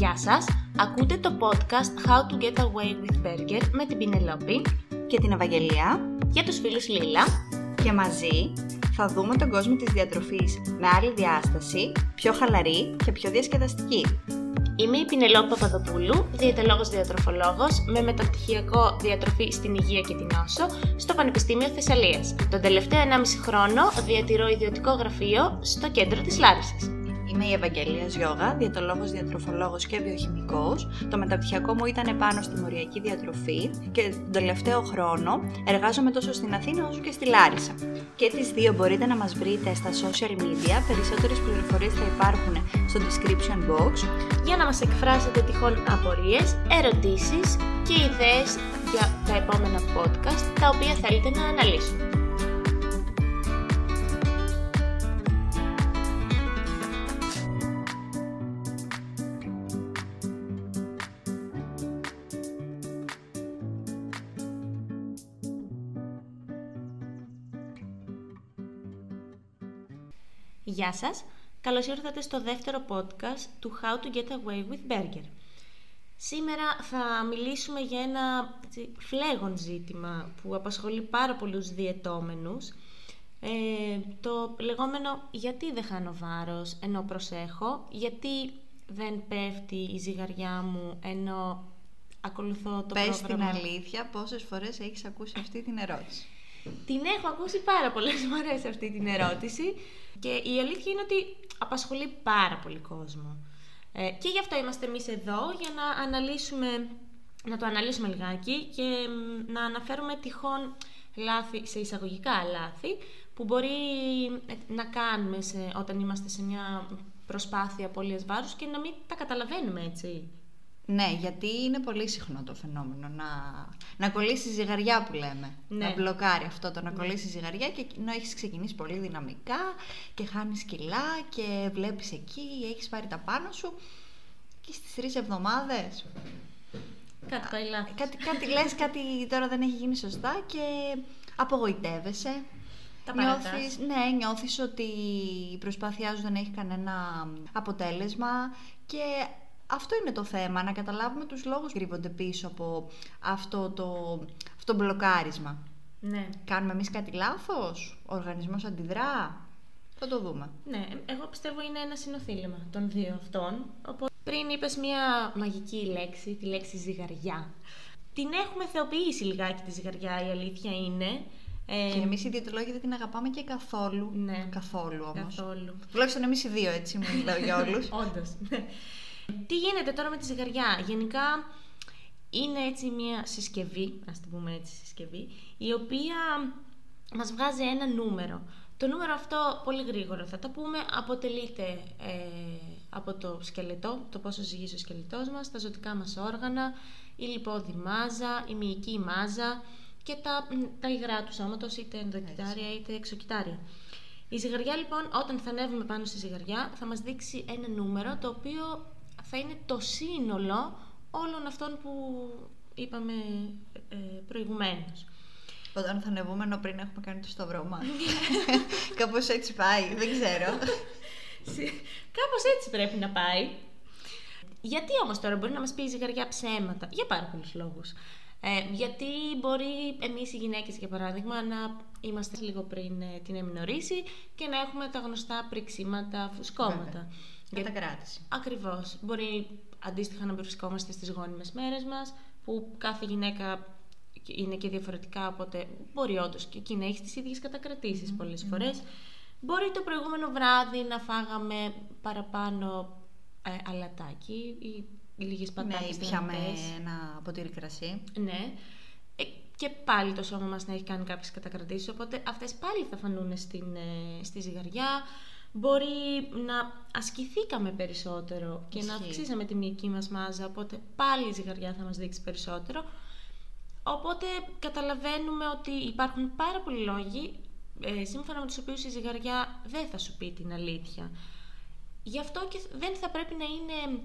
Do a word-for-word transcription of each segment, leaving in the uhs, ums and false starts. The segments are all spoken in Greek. Γεια σας, ακούτε το podcast How To Get Away With Burger με την Πηνελόπη και την Ευαγγελία για τους φίλους Λίλα και μαζί θα δούμε τον κόσμο της διατροφής με άλλη διάσταση, πιο χαλαρή και πιο διασκεδαστική. Είμαι η Πηνελόπη Παπαδοπούλου, διαιτολόγος διατροφολόγος με μεταπτυχιακό διατροφή στην υγεία και την νόσο στο Πανεπιστήμιο Θεσσαλίας. Τον τελευταίο ενάμιση χρόνο διατηρώ ιδιωτικό γραφείο στο κέντρο της Λάρισας. Είμαι η Ευαγγελία Γιώγα, διαιτολόγος, διατροφολόγος και βιοχημικός. Το μεταπτυχιακό μου ήταν επάνω στη μοριακή διατροφή και τον τελευταίο χρόνο εργάζομαι τόσο στην Αθήνα όσο και στη Λάρισα. Και τις δύο μπορείτε να μας βρείτε στα social media. Περισσότερες πληροφορίες θα υπάρχουν στο description box για να μας εκφράσετε τυχόν απορίες, ερωτήσεις και ιδέες για τα επόμενα podcast τα οποία θέλετε να αναλύσουμε. Γεια σας, καλώς ήρθατε στο δεύτερο podcast του How To Get Away With Burger. Σήμερα θα μιλήσουμε για ένα φλέγον ζήτημα που απασχολεί πάρα πολλούς διαιτώμενους, ε, το λεγόμενο γιατί δεν χάνω βάρος ενώ προσέχω, γιατί δεν πέφτει η ζυγαριά μου ενώ ακολουθώ το Πες πρόγραμμα. Πες την αλήθεια, πόσες φορές έχεις ακούσει αυτή την ερώτηση? Την έχω ακούσει πάρα πολλές φορές αυτή την ερώτηση και η αλήθεια είναι ότι απασχολεί πάρα πολύ κόσμο. Ε, και γι' αυτό είμαστε εμείς εδώ, για να αναλύσουμε, να το αναλύσουμε λιγάκι και να αναφέρουμε τυχόν λάθη, σε εισαγωγικά λάθη, που μπορεί να κάνουμε σε, όταν είμαστε σε μια προσπάθεια απώλειας βάρους και να μην τα καταλαβαίνουμε έτσι. Ναι, γιατί είναι πολύ συχνό το φαινόμενο να, να κολλήσει ζυγαριά που λέμε. Ναι. Να μπλοκάρει αυτό το να κολλήσει ναι. ζυγαριά και ενώ έχεις ξεκινήσει πολύ δυναμικά και χάνεις κιλά και βλέπεις εκεί, έχεις πάρει τα πάνω σου και στις τρεις εβδομάδες κάτι πάει λάθος. Κάτι, κάτι λες, κάτι τώρα δεν έχει γίνει σωστά και απογοητεύεσαι. Τα νιώθεις, ναι, νιώθεις ότι η προσπάθειά σου δεν έχει κανένα αποτέλεσμα και... Αυτό είναι το θέμα, να καταλάβουμε τους λόγους που κρύβονται πίσω από αυτό το, αυτό το μπλοκάρισμα. Ναι. Κάνουμε εμείς κάτι λάθος, ο οργανισμός αντιδρά, θα το δούμε. Ναι, εγώ πιστεύω είναι ένα συνοθήλευμα των δύο αυτών. Οπότε, πριν είπες μια μαγική λέξη, τη λέξη ζυγαριά. Την έχουμε θεοποιήσει λιγάκι τη ζυγαριά, η αλήθεια είναι. Ε... Και εμείς οι διαιτολόγοι δεν την αγαπάμε και καθόλου. Ναι. Καθόλου όμως. Καθόλου. Τουλάχιστον εμείς οι δύο, έτσι, μιλάω για όλους. Όντως, ναι. Τι γίνεται τώρα με τη ζυγαριά? Γενικά είναι έτσι μια συσκευή, ας την πούμε έτσι συσκευή, η οποία μας βγάζει ένα νούμερο. Το νούμερο αυτό, πολύ γρήγορα θα τα πούμε, αποτελείται ε, από το σκελετό, το πόσο ζυγίζει ο σκελετός μας, τα ζωτικά μας όργανα, η λιπόδη μάζα, η μυϊκή μάζα και τα, τα υγρά του σώματος, είτε ενδοκυτάρια είτε εξοκυτάρια. Η ζυγαριά λοιπόν, όταν θα ανέβουμε πάνω στη ζυγαριά, θα μας δείξει ένα νούμερο το οποίο θα είναι το σύνολο όλων αυτών που είπαμε ε, προηγουμένως. Όταν θα ανεβούμε ενώ πριν έχουμε κάνει το σταυρό μας. Κάπως έτσι πάει, δεν ξέρω. Κάπως έτσι πρέπει να πάει. Γιατί όμως τώρα μπορεί να μας πει η ζυγαριά ψέματα? Για πάρα πολλούς λόγους. Ε, γιατί μπορεί εμείς οι γυναίκες, για παράδειγμα, να είμαστε λίγο πριν ε, την εμεινορήση και να έχουμε τα γνωστά πρηξίματα, φουσκώματα. Κατακράτηση. Ακριβώς. Μπορεί αντίστοιχα να βρισκόμαστε στις γόνιμες μέρες μας, που κάθε γυναίκα είναι και διαφορετικά, οπότε μπορεί όντως και εκεί να έχει τις ίδιες κατακρατήσεις mm-hmm. πολλές φορές. Mm-hmm. Μπορεί το προηγούμενο βράδυ να φάγαμε παραπάνω ε, αλατάκι ή λίγες πατάτες. Ναι, πιάμε ένα ποτήρι κρασί. Ναι. Ε, και πάλι το σώμα μας να έχει κάνει κάποιες κατακρατήσεις, οπότε αυτές πάλι θα φανούν στην, ε, στη ζυγαριά. Μπορεί να ασκηθήκαμε περισσότερο και Ισχύει. να αυξήσαμε τη μυϊκή μας μάζα, οπότε πάλι η ζυγαριά θα μας δείξει περισσότερο. Οπότε καταλαβαίνουμε ότι υπάρχουν πάρα πολλοί λόγοι ε, σύμφωνα με τους οποίους η ζυγαριά δεν θα σου πει την αλήθεια. Γι' αυτό και δεν θα πρέπει να είναι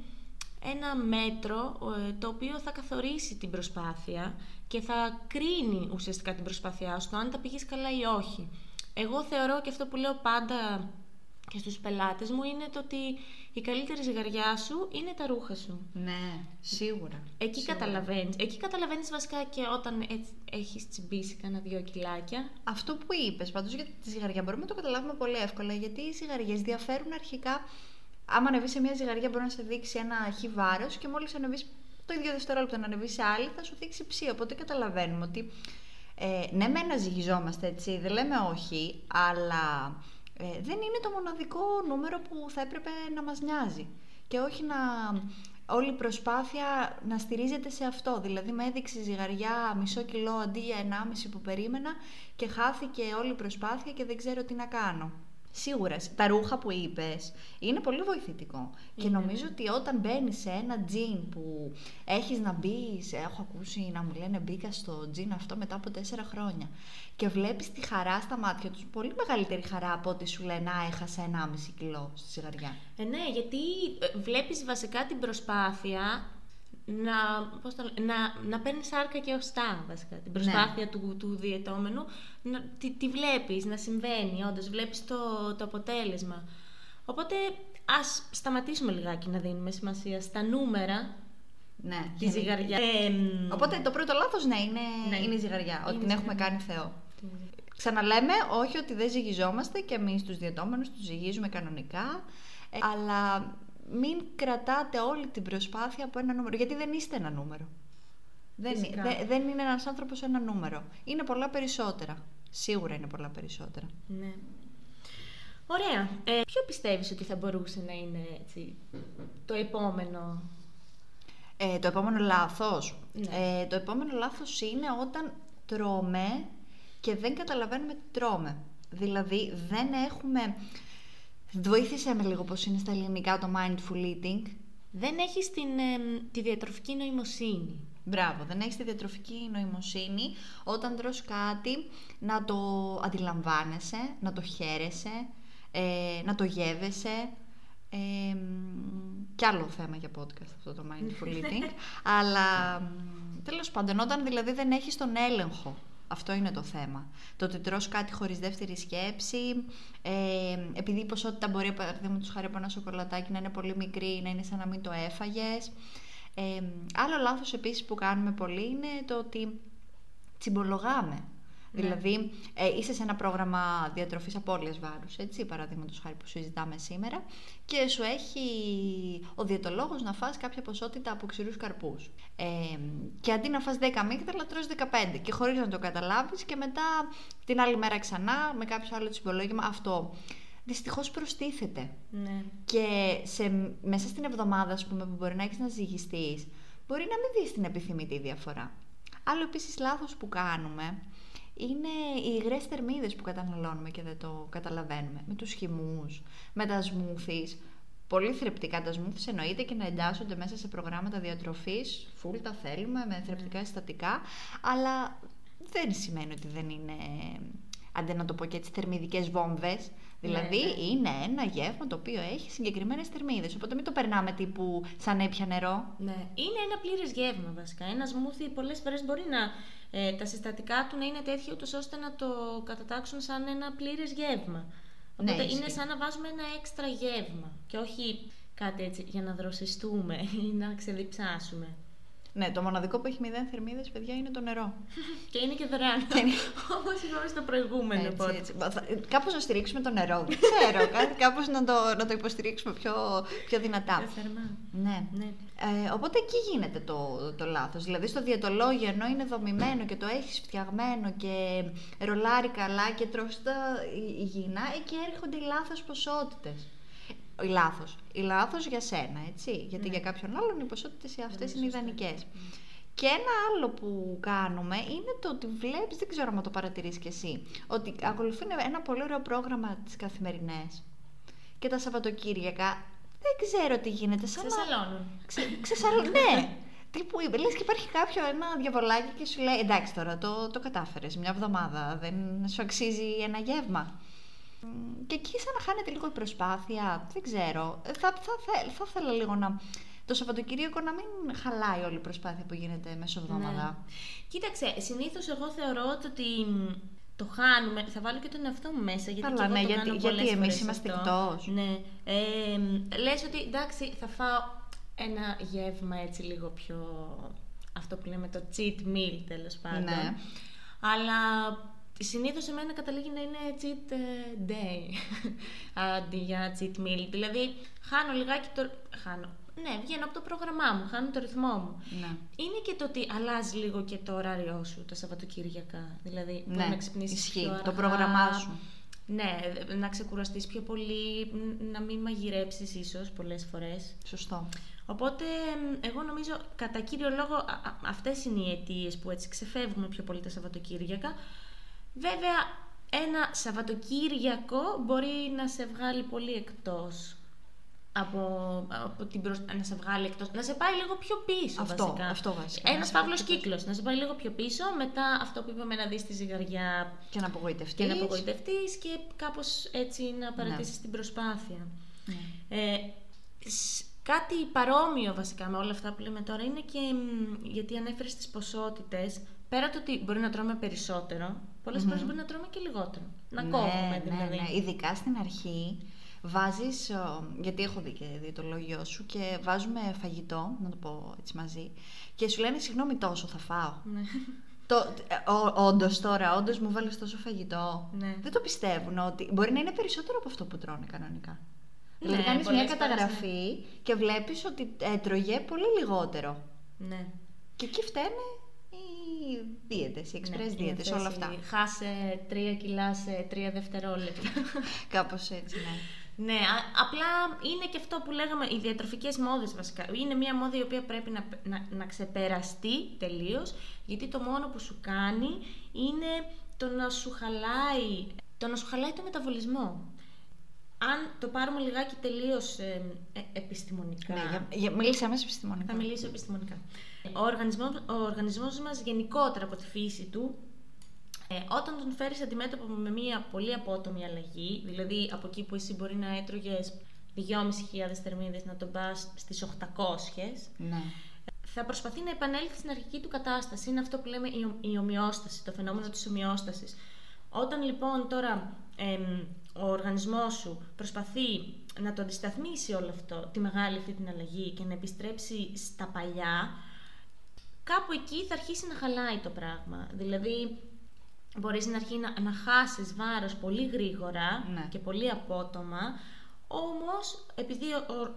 ένα μέτρο ε, το οποίο θα καθορίσει την προσπάθεια και θα κρίνει ουσιαστικά την προσπάθειά σου, αν τα πήγες καλά ή όχι. Εγώ θεωρώ, και αυτό που λέω πάντα και στους πελάτες μου είναι το ότι η καλύτερη ζυγαριά σου είναι τα ρούχα σου. Ναι, σίγουρα. Εκεί σίγουρα. καταλαβαίνεις. Εκεί καταλαβαίνεις βασικά και όταν έτσι έχεις τσιμπήσει κάνα δυο κιλάκια. Αυτό που είπες πάντως για τη ζυγαριά μπορούμε να το καταλάβουμε πολύ εύκολα, γιατί οι ζυγαριές διαφέρουν αρχικά. Άμα ανεβείς σε μια ζυγαριά μπορεί να σε δείξει ένα χι βάρος και μόλις ανεβείς το ίδιο δευτερόλεπτο να ανεβείς σε άλλη θα σου δείξει ψή. Οπότε καταλαβαίνουμε ότι ε, ναι, μεν να ζυγιζόμαστε έτσι, δεν λέμε όχι, αλλά ε, δεν είναι το μοναδικό νούμερο που θα έπρεπε να μας νοιάζει. Και όχι να όλη η προσπάθεια να στηρίζεται σε αυτό. Δηλαδή, με έδειξε ζυγαριά μισό κιλό αντί για ενάμιση που περίμενα και χάθηκε όλη η προσπάθεια και δεν ξέρω τι να κάνω. Σίγουρα, τα ρούχα που είπες είναι πολύ βοηθητικό. Είναι. Και νομίζω ότι όταν μπαίνεις σε ένα τζιν που έχεις να μπεις, έχω ακούσει να μου λένε μπήκα στο τζιν αυτό μετά από τέσσερα χρόνια και βλέπεις τη χαρά στα μάτια τους, πολύ μεγαλύτερη χαρά από ό,τι σου λένε α, έχασα ενάμιση κιλό στη ζυγαριά. Ε, ναι, γιατί βλέπεις βασικά την προσπάθεια να, πώς το λέω, να, να παίρνεις άρκα και οστά βασικά, την προσπάθεια ναι. του, του διαιτώμενου, να, τη, τη βλέπεις να συμβαίνει όντως, βλέπεις το, το αποτέλεσμα. Οπότε ας σταματήσουμε λιγάκι να δίνουμε σημασία στα νούμερα ναι, τη ζυγαριά. Ε, οπότε το πρώτο λάθος ναι, είναι, ναι. είναι η ζυγαριά, ότι είναι την ζυγαριά. Έχουμε κάνει Θεό. Τι... Ξαναλέμε όχι ότι δεν ζυγιζόμαστε και εμείς τους διαιτώμενους τους ζυγίζουμε κανονικά, ε, αλλά... Μην κρατάτε όλη την προσπάθεια από ένα νούμερο, γιατί δεν είστε ένα νούμερο. Δεν, δε, δεν είναι ένας άνθρωπος ένα νούμερο. Είναι πολλά περισσότερα. Σίγουρα είναι πολλά περισσότερα. Ναι. Ωραία. Ε, ποιο πιστεύεις ότι θα μπορούσε να είναι έτσι, το επόμενο... Ε, το επόμενο λάθος. Ναι. Ε, το επόμενο λάθος είναι όταν τρώμε και δεν καταλαβαίνουμε τι τρώμε. Δηλαδή δεν έχουμε... Βοήθησέ με λίγο πώς είναι στα ελληνικά το mindful eating. Δεν έχεις την, ε, τη διατροφική νοημοσύνη. Μπράβο, δεν έχεις τη διατροφική νοημοσύνη όταν τρως κάτι να το αντιλαμβάνεσαι, να το χαίρεσαι, ε, να το γεύεσαι. Ε, κι άλλο θέμα για podcast αυτό το mindful eating. Αλλά τέλος πάντων, όταν δηλαδή δεν έχεις τον έλεγχο. Αυτό είναι το θέμα. Το ότι τρως κάτι χωρίς δεύτερη σκέψη, ε, επειδή η ποσότητα μπορεί, δεν μου τους χαρεί από ένα σοκολατάκι να είναι πολύ μικρή, να είναι σαν να μην το έφαγες. Ε, άλλο λάθος επίσης που κάνουμε πολύ είναι το ότι τσιμπολογάμε. Ναι. Δηλαδή, ε, είσαι σε ένα πρόγραμμα διατροφής απώλειας βάρους, έτσι, παραδείγματος χάρη που συζητάμε σήμερα, και σου έχει ο διαιτολόγος να φας κάποια ποσότητα από ξηρούς καρπούς. Ε, και αντί να φας δέκα αμύγδαλα, τρως δεκαπέντε και χωρίς να το καταλάβεις, και μετά την άλλη μέρα ξανά με κάποιο άλλο συμπολόγημα. Αυτό δυστυχώς προστίθεται. Ναι. Και σε, μέσα στην εβδομάδα, ας πούμε, που μπορεί να έχεις να ζυγιστείς, μπορεί να μην δεις την επιθυμητή διαφορά. Άλλο επίσης λάθος που κάνουμε είναι οι υγρές θερμίδες που καταναλώνουμε και δεν το καταλαβαίνουμε. Με τους χυμούς, με τα σμούθις. Πολύ θρεπτικά τα σμούθις εννοείται και να εντάσσονται μέσα σε προγράμματα διατροφής. Φουλ τα θέλουμε, με θρεπτικά συστατικά. Αλλά δεν σημαίνει ότι δεν είναι, αντί να το πω και έτσι, θερμιδικές βόμβες. Δηλαδή ναι, ναι. είναι ένα γεύμα το οποίο έχει συγκεκριμένες θερμίδες. Οπότε μην το περνάμε τύπου σαν έπια νερό. Ναι. Είναι ένα πλήρες γεύμα βασικά. Ένα σμούθι πολλές φορές μπορεί να, ε, τα συστατικά του να είναι τέτοια ούτως ώστε να το κατατάξουν σαν ένα πλήρες γεύμα. Οπότε ναι, είναι σαν να βάζουμε ένα έξτρα γεύμα. Και όχι κάτι έτσι για να δροσιστούμε ή να ξεδιψάσουμε. Ναι, το μοναδικό που έχει μηδέν θερμίδες, παιδιά, είναι το νερό. Και είναι και δωρεάν. Όπως είπαμε στο προηγούμενο. Κάπως να στηρίξουμε το νερό. Δεν ξέρω. Κάπως να το, να το υποστηρίξουμε πιο, πιο δυνατά. Ναι. ναι. Ε, οπότε εκεί γίνεται το, το λάθος. Δηλαδή στο διαιτολόγιο, ενώ είναι δομημένο και το έχεις φτιαγμένο και ρολάρει καλά και τρως τα υγιεινά, εκεί έρχονται οι λάθος ποσότητες. Η λάθος. Η λάθος για σένα, έτσι. Γιατί ναι. για κάποιον άλλον οι ποσότητες αυτές είναι ιδανικές. Και ένα άλλο που κάνουμε είναι το ότι βλέπεις, δεν ξέρω αν το παρατηρείς κι εσύ, ότι ακολουθούν ένα πολύ ωραίο πρόγραμμα τις καθημερινές και τα Σαββατοκύριακα. Δεν ξέρω τι γίνεται. Σαν ξεσαλώνουν. Ξε, ξεσαλώνουν, ναι. Τύπου είπε, λες και υπάρχει κάποιο ένα διαβολάκι και σου λέει εντάξει τώρα το, το κατάφερες, μια εβδομάδα, δεν σου αξίζει ένα γεύμα. Και εκεί σαν να χάνεται λίγο η προσπάθεια, δεν ξέρω, θα, θα, θα, θα ήθελα λίγο να... Το Σαββατοκύριακο να μην χαλάει όλη η προσπάθεια που γίνεται μέσω εβδομάδα. Ναι. Κοίταξε, συνήθως εγώ θεωρώ ότι το χάνουμε. Θα βάλω και τον εαυτό μου μέσα, γιατί Παλά, και ναι, εγώ το γιατί, κάνω πολλές γιατί εμείς είμαστε εκτός. Ναι. Ε, ε, λες ότι εντάξει, θα φάω ένα γεύμα έτσι λίγο πιο... αυτό που λέμε το cheat meal, τέλος πάντων. Ναι. Αλλά... συνήθως εμένα καταλήγει να είναι cheat day αντί για cheat meal. Δηλαδή χάνω λιγάκι το... χάνω. Ναι, βγαίνω από το πρόγραμμά μου, χάνω το ρυθμό μου. Ναι. Είναι και το ότι αλλάζει λίγο και το ωράριό σου τα Σαββατοκύριακα. Δηλαδή ναι, μπορεί να ξυπνήσεις πιο αργά. Το πρόγραμμά σου. Ναι, να ξεκουραστείς πιο πολύ, να μην μαγειρέψεις ίσως πολλές φορές. Σωστό. Οπότε εγώ νομίζω κατά κύριο λόγο αυτές είναι οι αιτίες που έτσι ξεφεύγουμε πιο πολύ τα Σαββατοκύριακα. Βέβαια, ένα Σαββατοκύριακο μπορεί να σε βγάλει πολύ εκτός από, από την προσ... να σε βγάλει εκτός, να σε πάει λίγο πιο πίσω αυτό, βασικά. Αυτό βασικά. Ένας φαύλος κύκλος, να σε πάει λίγο πιο πίσω, μετά αυτό που είπαμε να δεις τη ζυγαριά και να απογοητευτείς και, να απογοητευτείς και κάπως έτσι να παρατήσεις ναι. την προσπάθεια. Ναι. Ε, κάτι παρόμοιο βασικά με όλα αυτά που λέμε τώρα είναι και γιατί ανέφερες τις ποσότητες. Πέρα το ότι μπορεί να τρώμε περισσότερο, πολλές mm-hmm. φορές μπορεί να τρώμε και λιγότερο. Να ναι, κόβουμε δηλαδή. Ναι, ναι. Ειδικά στην αρχή βάζεις, γιατί έχω δει και διαιτολόγιο σου και βάζουμε φαγητό, να το πω έτσι μαζί, και σου λένε συγγνώμη τόσο θα φάω. Ναι. Όντως τώρα, όντως μου βάλεις τόσο φαγητό. Ναι. Δεν το πιστεύουν ότι μπορεί να είναι περισσότερο από αυτό που τρώνε κανονικά. Ναι, δηλαδή κάνεις μια καταγραφή ναι. και βλέπεις ότι έτρωγε πολύ λιγότερο. Ναι. Και εκεί φταίνε οι δίαιτες, οι εξπρές ναι, δίαιτες, όλα αυτά. Χάσε τρία κιλά σε τρία δευτερόλεπτα. Κάπως έτσι, ναι. Ναι, α, απλά είναι και αυτό που λέγαμε, οι διατροφικές μόδες βασικά. Είναι μια μόδα η οποία πρέπει να, να, να ξεπεραστεί τελείως, γιατί το μόνο που σου κάνει είναι το να σου χαλάει το, να σου χαλάει το μεταβολισμό. Αν το πάρουμε λιγάκι τελείως ε, ε, επιστημονικά... Ναι, μίλησα μέσα επιστημονικά. Θα μιλήσω επιστημονικά. Ο οργανισμός, ο οργανισμός μας γενικότερα από τη φύση του, ε, όταν τον φέρεις αντιμέτωπο με μια πολύ απότομη αλλαγή, δηλαδή από εκεί που εσύ μπορεί να έτρωγες δυόμισι χιλιάδες θερμίδες, να τον πας στις οκτακόσιες, ναι. θα προσπαθεί να επανέλθει στην αρχική του κατάσταση. Είναι αυτό που λέμε η, ο, η ομοιόσταση, το φαινόμενο της ομοιόστασης. Όταν λοιπόν τώρα... Ε, ο οργανισμός σου προσπαθεί να το αντισταθμίσει όλο αυτό, τη μεγάλη αυτή την αλλαγή και να επιστρέψει στα παλιά, κάπου εκεί θα αρχίσει να χαλάει το πράγμα. Δηλαδή, μπορείς να αρχίσει να, να χάσεις βάρος πολύ γρήγορα ναι. και πολύ απότομα, όμως επειδή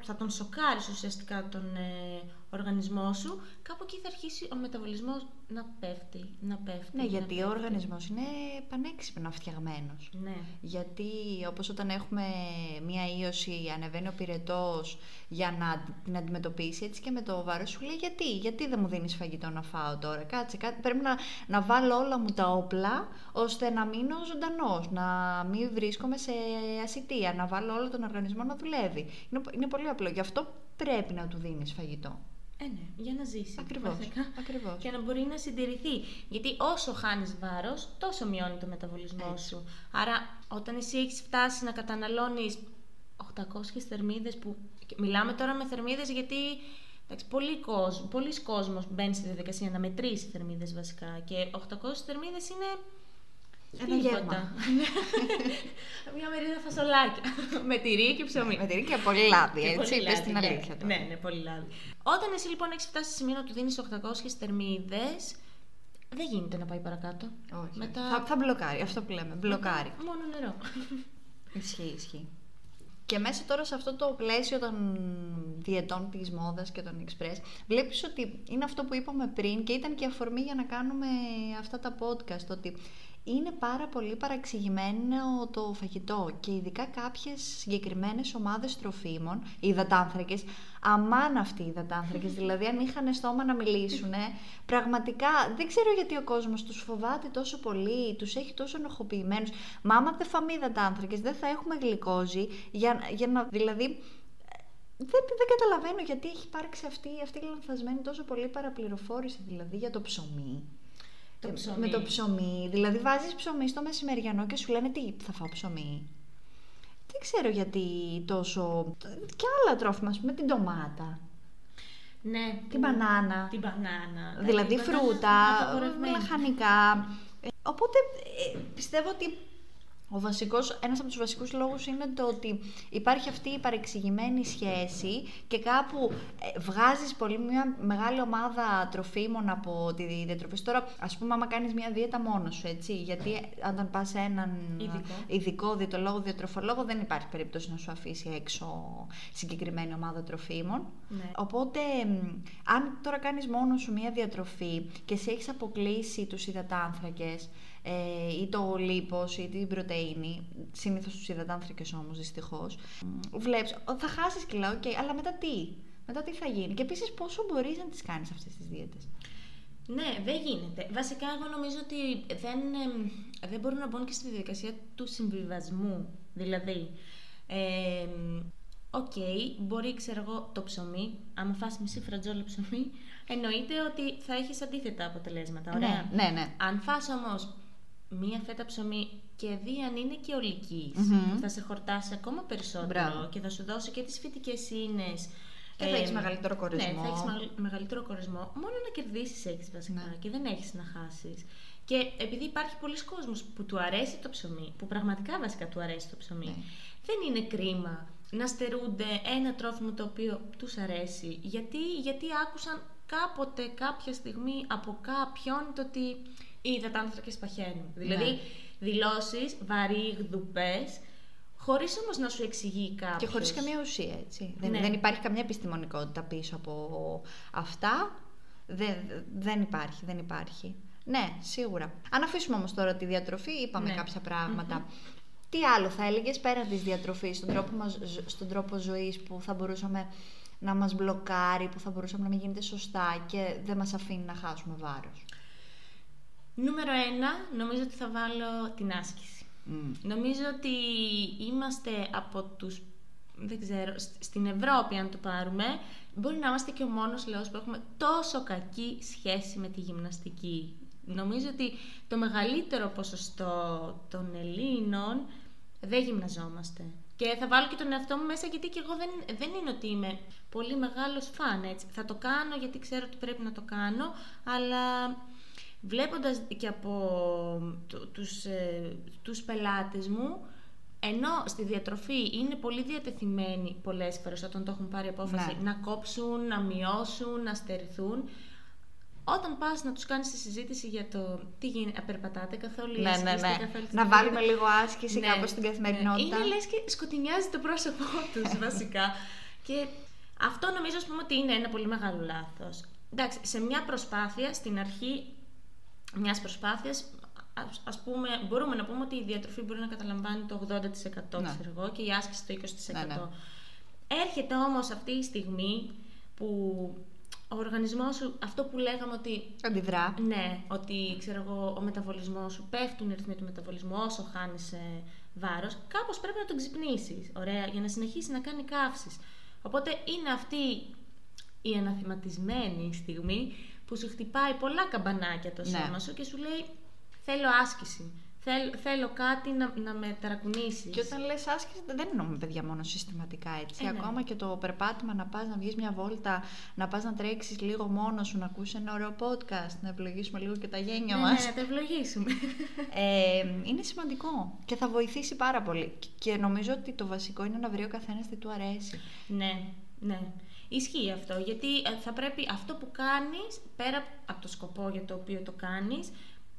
θα τον σοκάρεις ουσιαστικά τον ε, οργανισμό σου, κάπου εκεί θα αρχίσει ο μεταβολισμός να πέφτει, να πέφτει. Ναι, να γιατί πέφτει. Ο οργανισμός είναι πανέξυπνα φτιαγμένος. Ναι. Γιατί όπως όταν έχουμε μία ίωση, ανεβαίνει ο πυρετός για να την αντιμετωπίσει, έτσι και με το βάρος σου λέει γιατί, γιατί δεν μου δίνεις φαγητό να φάω τώρα, κάτσε, κάτσε πρέπει να, να βάλω όλα μου τα όπλα, ώστε να μείνω ζωντανός, να μην βρίσκομαι σε ασυτεία, να βάλω όλο τον οργανισμό να δουλεύει. Είναι, είναι πολύ απλό, γι' αυτό πρέπει να του δίνεις φαγητό. Ε, ναι, για να ζήσει. Ακριβώς, ακριβώς. Και να μπορεί να συντηρηθεί. Γιατί όσο χάνεις βάρος, τόσο μειώνει το μεταβολισμό έτσι. Σου. Άρα, όταν εσύ έχεις φτάσει να καταναλώνεις οκτακόσιες θερμίδες, που μιλάμε τώρα με θερμίδες γιατί εντάξει, πολλοί κόσμος, πολλοί κόσμος μπαίνει στη διαδικασία να μετρήσει θερμίδες βασικά. Και οκτακόσιες θερμίδες είναι... Ένα γεύμα. Μια μερίδα φασολάκια. Με τυρί και ψωμί. Με τυρί και πολύ λάδι, έτσι. Είπες την αλήθεια τώρα. Ναι, ναι, πολύ λάδι. Όταν εσύ λοιπόν έχεις φτάσει σε σημείο να του δίνεις οκτακόσιες θερμίδες, δεν γίνεται να πάει παρακάτω. Όχι. Μετά... Θα, θα μπλοκάρει, αυτό που λέμε. Μπλοκάρει. Μετά, μόνο νερό. Ισχύει, ισχύει. Και μέσα τώρα σε αυτό το πλαίσιο των διαιτών της μόδας και των εξπρές, βλέπεις ότι είναι αυτό που είπαμε πριν και ήταν και αφορμή για να κάνουμε αυτά τα podcast, ότι είναι πάρα πολύ παραξηγημένο το φαγητό και ειδικά κάποιες συγκεκριμένες ομάδες τροφίμων, οι υδατάνθρακες, αμάν αυτοί οι υδατάνθρακες, δηλαδή αν είχαν στόμα να μιλήσουν, πραγματικά δεν ξέρω γιατί ο κόσμος τους φοβάται τόσο πολύ, τους έχει τόσο ενοχοποιημένους. Μα άμα δεν φάμε υδατάνθρακες, δεν θα έχουμε γλυκόζη, για, για να, δηλαδή... Δεν, δεν καταλαβαίνω γιατί έχει υπάρξει αυτή, αυτή η λανθασμένη τόσο πολύ παραπληροφόρηση, δηλαδή για το ψωμί. Το ψωμί. Με το ψωμί. Δηλαδή βάζεις ψωμί στο μεσημεριανό και σου λένε τι θα φάω ψωμί. Δεν ξέρω γιατί τόσο... Και άλλα τρόφιμα, ας πούμε, την ντομάτα. Ναι. Την μπανάνα. Την μπανάνα. Δηλαδή, δηλαδή φρούτα, μπανάνα, λαχανικά. Οπότε ε, πιστεύω ότι ο βασικός, ένας από τους βασικούς λόγους είναι το ότι υπάρχει αυτή η παρεξηγημένη σχέση και κάπου ε, βγάζεις πολύ μια μεγάλη ομάδα τροφίμων από τη διατροφή. Τώρα, ας πούμε, άμα κάνεις μια δίαιτα μόνος σου, έτσι, γιατί όταν πας σε έναν ειδικό, ειδικό διαιτολόγο, διατροφολόγο, δεν υπάρχει περίπτωση να σου αφήσει έξω συγκεκριμένη ομάδα τροφίμων. Ναι. Οπότε, ε, αν τώρα κάνεις μόνος σου μια διατροφή και εσύ έχεις αποκλείσει τους υδατάνθρακες, ή το λίπος ή την πρωτεΐνη, συνήθως τους υδατάνθρακες όμως δυστυχώς, βλέπεις, θα χάσεις κιλά, okay, αλλά μετά τι, μετά τι θα γίνει και επίσης πόσο μπορείς να τις κάνεις αυτές τις δίαιτες. Ναι, δεν γίνεται. Βασικά εγώ νομίζω ότι δεν, δεν μπορούν να μπουν και στη διαδικασία του συμβιβασμού, δηλαδή ε, Οκ, okay, μπορεί, ξέρω εγώ, το ψωμί. Αν φας μισή φρατζόλα ψωμί, εννοείται ότι θα έχεις αντίθετα αποτελέσματα. Ωραία. Ναι, ναι, ναι. Αν φας όμως μία φέτα ψωμί και δει αν είναι και ολικής, mm-hmm. θα σε χορτάσει ακόμα περισσότερο. Μπράβο. Και θα σου δώσει και τις φυτικές ίνες. Και θα ε, έχεις μεγαλύτερο κορισμό. Ναι, θα έχεις μεγαλύτερο κορισμό. Μόνο να κερδίσεις έχεις βασικά, ναι, και δεν έχεις να χάσεις. Και επειδή υπάρχει πολλοί κόσμος που του αρέσει το ψωμί, που πραγματικά βασικά του αρέσει το ψωμί, ναι, δεν είναι κρίμα να στερούνται ένα τρόφιμο το οποίο τους αρέσει. Γιατί, γιατί άκουσαν κάποτε, κάποια στιγμή από κάποιον το ότι οι υδατάνθρακες παχαίνουν. Δηλαδή, ναι, δηλώσεις, βαρύγδουπες, χωρίς όμως να σου εξηγεί κάποιος. Και χωρίς καμία ουσία, έτσι. Ναι. Δεν, δεν υπάρχει καμία επιστημονικότητα πίσω από αυτά. Δεν, δεν υπάρχει, δεν υπάρχει. Ναι, σίγουρα. Αν αφήσουμε όμως τώρα τη διατροφή, είπαμε, ναι, κάποια πράγματα. Mm-hmm. Τι άλλο θα έλεγες πέραν της διατροφής, στον τρόπο, μας, στον τρόπο ζωής που θα μπορούσαμε να μας μπλοκάρει, που θα μπορούσαμε να μην γίνεται σωστά και δεν μας αφήνει να χάσουμε βάρος? Νούμερο ένα, νομίζω ότι θα βάλω την άσκηση. Mm. Νομίζω ότι είμαστε από τους, δεν ξέρω, στην Ευρώπη αν το πάρουμε, μπορεί να είμαστε και ο μόνος λαός που έχουμε τόσο κακή σχέση με τη γυμναστική. Νομίζω ότι το μεγαλύτερο ποσοστό των Ελλήνων δεν γυμναζόμαστε. Και θα βάλω και τον εαυτό μου μέσα, γιατί και εγώ δεν, δεν είναι ότι είμαι πολύ μεγάλος φαν, έτσι. Θα το κάνω γιατί ξέρω ότι πρέπει να το κάνω, αλλά βλέποντας και από τους, τους πελάτες μου, ενώ στη διατροφή είναι πολύ διατεθειμένοι πολλές φορές όταν το έχουν πάρει απόφαση, ναι, να κόψουν, να μειώσουν, να στερηθούν, όταν πας να τους κάνεις τη συζήτηση για το τι γίνεται, περπατάτε καθόλου, ναι, ναι, ναι, καθόλου, να βάλουμε λίγο άσκηση, ναι, κάπως στην καθημερινότητα. Ναι. Είναι λες και σκοτεινιάζει το πρόσωπό τους βασικά. Και αυτό νομίζω, ας πούμε, ότι είναι ένα πολύ μεγάλο λάθος. Εντάξει, σε μια προσπάθεια, στην αρχή μιας προσπάθειας, ας, ας πούμε, μπορούμε να πούμε ότι η διατροφή μπορεί να καταλαμβάνει το ογδόντα τοις εκατό, ναι, ξέρω, και η άσκηση το είκοσι τοις εκατό. Ναι, ναι. Έρχεται όμως αυτή η στιγμή που ο οργανισμός σου, αυτό που λέγαμε ότι αντιδρά. Ναι, ότι, ξέρω εγώ, ο μεταβολισμός σου, πέφτουν οι ρυθμοί του μεταβολισμού όσο χάνεις ε, βάρος, κάπως πρέπει να τον ξυπνήσεις, ωραία, για να συνεχίσει να κάνει καύσεις. Οπότε είναι αυτή η αναθυματισμένη στιγμή που σου χτυπάει πολλά καμπανάκια το σώμα, ναι, σου και σου λέει θέλω άσκηση. Θέλ, θέλω κάτι να, να με ταρακουνήσεις. Και όταν λες άσκηση, δεν εννοούμε, παιδιά, μόνο συστηματικά, έτσι. Ε, Ακόμα ναι. και το περπάτημα, να πας να βγεις μια βόλτα, να πας να τρέξεις λίγο μόνος σου, να ακούσεις ένα ωραίο podcast, να ευλογήσουμε λίγο και τα γένια ναι, μας. Ναι, να τα ευλογήσουμε. Ε, είναι σημαντικό και θα βοηθήσει πάρα πολύ. Και νομίζω ότι το βασικό είναι να βρει ο καθένας τι του αρέσει. Ναι, ναι. Ισχύει αυτό. Γιατί θα πρέπει αυτό που κάνεις, πέρα από το σκοπό για το οποίο το κάνεις,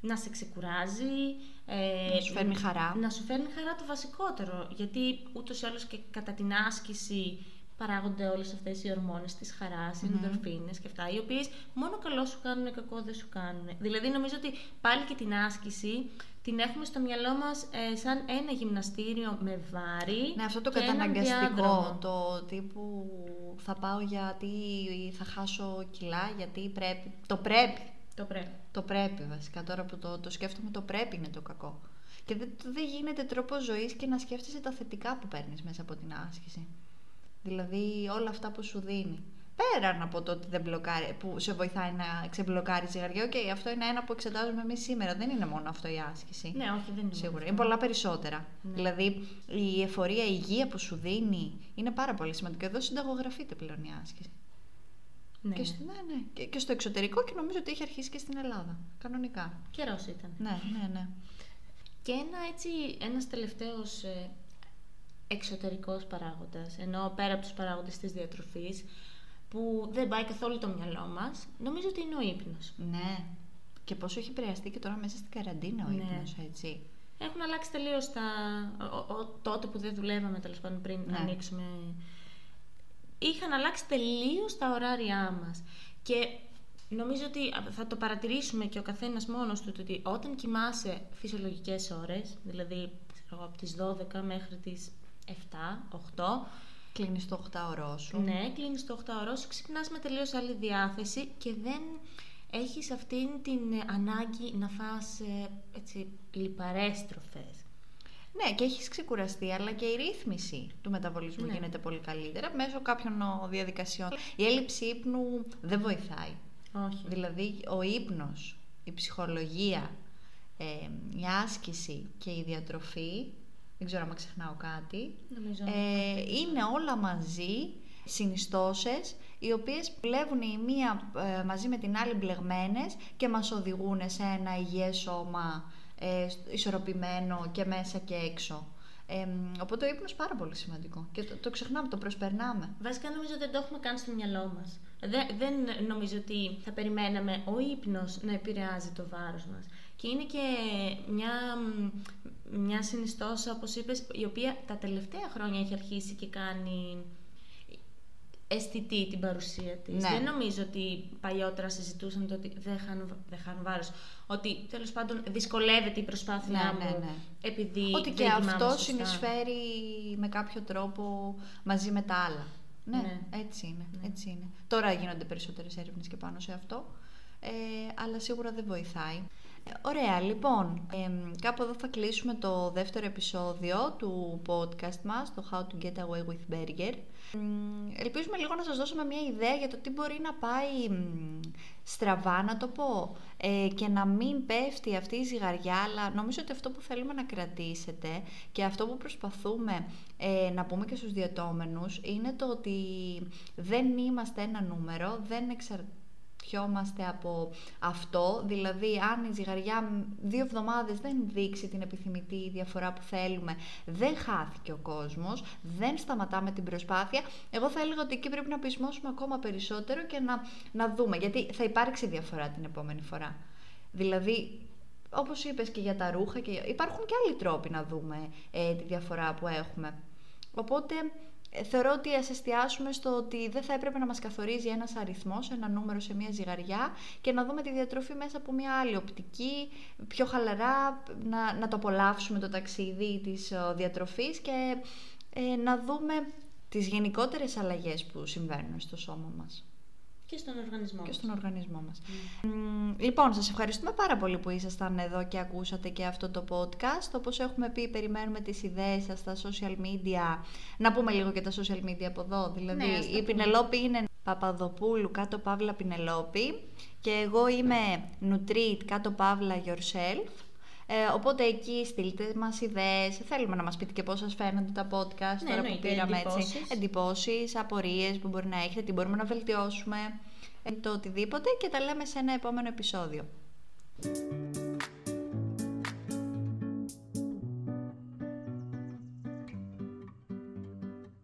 να σε ξεκουράζει, ε, να σου φέρνει χαρά. Να σου φέρνει χαρά, το βασικότερο. Γιατί ούτως ή άλλως και κατά την άσκηση παράγονται όλες αυτές οι ορμόνες της χαράς, mm-hmm. οι ενδορφίνες και αυτά, οι οποίες μόνο καλό σου κάνουν, κακό δεν σου κάνουν. Δηλαδή, νομίζω ότι πάλι και την άσκηση την έχουμε στο μυαλό μας ε, σαν ένα γυμναστήριο με βάρη. Ναι, αυτό το καταναγκαστικό, το τύπου θα πάω γιατί θα χάσω κιλά, γιατί πρέπει. Το πρέπει. Το πρέπει. Το πρέπει, βασικά. Τώρα που το, το σκέφτομαι, το πρέπει είναι το κακό. Και δεν δε γίνεται τρόπος ζωής και να σκέφτεσαι τα θετικά που παίρνεις μέσα από την άσκηση. Δηλαδή, όλα αυτά που σου δίνει. Πέραν από το ότι δεν μπλοκάρει, που σε βοηθάει να ξεμπλοκάρεις ζυγαριά. Οκ, okay, αυτό είναι ένα που εξετάζουμε εμείς σήμερα. Δεν είναι μόνο αυτό η άσκηση. Ναι, όχι, δεν είναι. Σίγουρα. Είναι πολλά περισσότερα. Ναι. Δηλαδή, η εφορία, η υγεία που σου δίνει είναι πάρα πολύ σημαντική. Εδώ συνταγογραφείται πλέον η άσκηση. Ναι. Και, στο, ναι, ναι. Και, και στο εξωτερικό, και νομίζω ότι έχει αρχίσει και στην Ελλάδα. Κανονικά. Καιρός ήταν. Ναι, ναι, ναι. Και ένα έτσι, ένας τελευταίος ε, εξωτερικός παράγοντας, ενώ πέρα από τους παράγοντες της διατροφής, που δεν πάει καθόλου το μυαλό μας, νομίζω ότι είναι ο ύπνος. Ναι. Και πόσο έχει επηρεαστεί και τώρα μέσα στην καραντίνα ο ναι. ύπνος, έτσι. Έχουν αλλάξει τελείως τα... Ο, ο, τότε που δεν δουλεύαμε, τέλος πάντων, πριν ναι. ανοίξουμε... Είχαν αλλάξει τελείως τα ωράριά μας. Και νομίζω ότι θα το παρατηρήσουμε και ο καθένας μόνος του, ότι όταν κοιμάσαι φυσιολογικές ώρες, δηλαδή από τις δώδεκα μέχρι τις εφτά, οκτώ... Κλείνεις το οκτάωρό σου. Ναι, κλείνεις το οκτάωρό σου, ξυπνάς με τελείως άλλη διάθεση και δεν έχεις αυτήν την ανάγκη να φας έτσι, λιπαρές τροφές. Ναι, και έχεις ξεκουραστεί, αλλά και η ρύθμιση του μεταβολισμού ναι. γίνεται πολύ καλύτερα μέσω κάποιων διαδικασιών. Η έλλειψη ύπνου δεν βοηθάει. Όχι. Δηλαδή, ο ύπνος, η ψυχολογία, ε, η άσκηση και η διατροφή, δεν ξέρω αν ξεχνάω κάτι, νομίζω, ε, είναι όλα μαζί συνιστώσεις, οι οποίες πλέουν η μία ε, μαζί με την άλλη μπλεγμένες και μας οδηγούν σε ένα υγιές σώμα, Ε, ισορροπημένο και μέσα και έξω. Ε, οπότε ο ύπνος πάρα πολύ σημαντικό και το, το ξεχνάμε, το προσπερνάμε. Βασικά νομίζω ότι δεν το έχουμε καν στο μυαλό μας. Δε, δεν νομίζω ότι θα περιμέναμε ο ύπνος να επηρεάζει το βάρος μας. Και είναι και μια, μια συνιστόσα, όπως είπες, η οποία τα τελευταία χρόνια έχει αρχίσει και κάνει αισθητή την παρουσία της. Ναι. Δεν νομίζω ότι παλιότερα συζητούσαν το ότι δεν χάνουν βάρος. Ότι τέλος πάντων δυσκολεύεται η προσπάθειά ναι, μου. Ναι, ναι. Επειδή ότι και αυτό συνεισφέρει με κάποιο τρόπο μαζί με τα άλλα. Ναι, ναι. Έτσι, είναι, ναι. έτσι είναι. Τώρα γίνονται περισσότερες έρευνες και πάνω σε αυτό, ε, αλλά σίγουρα δεν βοηθάει. Ωραία, λοιπόν, ε, κάπου εδώ θα κλείσουμε το δεύτερο επεισόδιο του podcast μας, το How to Get Away with Burger. Ελπίζουμε λίγο να σας δώσουμε μια ιδέα για το τι μπορεί να πάει στραβά, να το πω, ε, και να μην πέφτει αυτή η ζυγαριά, αλλά νομίζω ότι αυτό που θέλουμε να κρατήσετε και αυτό που προσπαθούμε ε, να πούμε και στους διαιτώμενους είναι το ότι δεν είμαστε ένα νούμερο, δεν εξαρτάται από αυτό, δηλαδή αν η ζυγαριά δύο εβδομάδες δεν δείξει την επιθυμητή διαφορά που θέλουμε, δεν χάθηκε ο κόσμος, δεν σταματάμε την προσπάθεια. Εγώ θα έλεγα ότι εκεί πρέπει να πεισμώσουμε ακόμα περισσότερο και να, να δούμε, γιατί θα υπάρξει διαφορά την επόμενη φορά. Δηλαδή, όπως είπες και για τα ρούχα, και υπάρχουν και άλλοι τρόποι να δούμε ε, τη διαφορά που έχουμε. Οπότε... θεωρώ ότι ας εστιάσουμε στο ότι δεν θα έπρεπε να μας καθορίζει ένας αριθμός, ένα νούμερο σε μια ζυγαριά, και να δούμε τη διατροφή μέσα από μια άλλη οπτική, πιο χαλαρά, να, να το απολαύσουμε το ταξίδι της διατροφής και ε, να δούμε τις γενικότερες αλλαγές που συμβαίνουν στο σώμα μας. Και στον οργανισμό και στον μας. Οργανισμό μας. Mm. Λοιπόν, σας ευχαριστούμε πάρα πολύ που ήσασταν εδώ και ακούσατε και αυτό το podcast. Όπως έχουμε πει, περιμένουμε τις ιδέες σας στα social media. Να πούμε λίγο και τα social media από εδώ. Δηλαδή, ναι, η Πηνελόπη είναι Παπαδοπούλου, κάτω παύλα Πηνελόπη. Και εγώ είμαι Nutrit, κάτω παύλα yourself. Ε, οπότε εκεί στείλτε μας ιδέες. Θέλουμε να μας πείτε και πώς σας φαίνονται τα podcast, ναι, τώρα που πήραμε εντυπώσεις. Έτσι, εντυπώσεις, απορίες που μπορεί να έχετε, τι μπορούμε να βελτιώσουμε, ε, το οτιδήποτε, και τα λέμε σε ένα επόμενο επεισόδιο.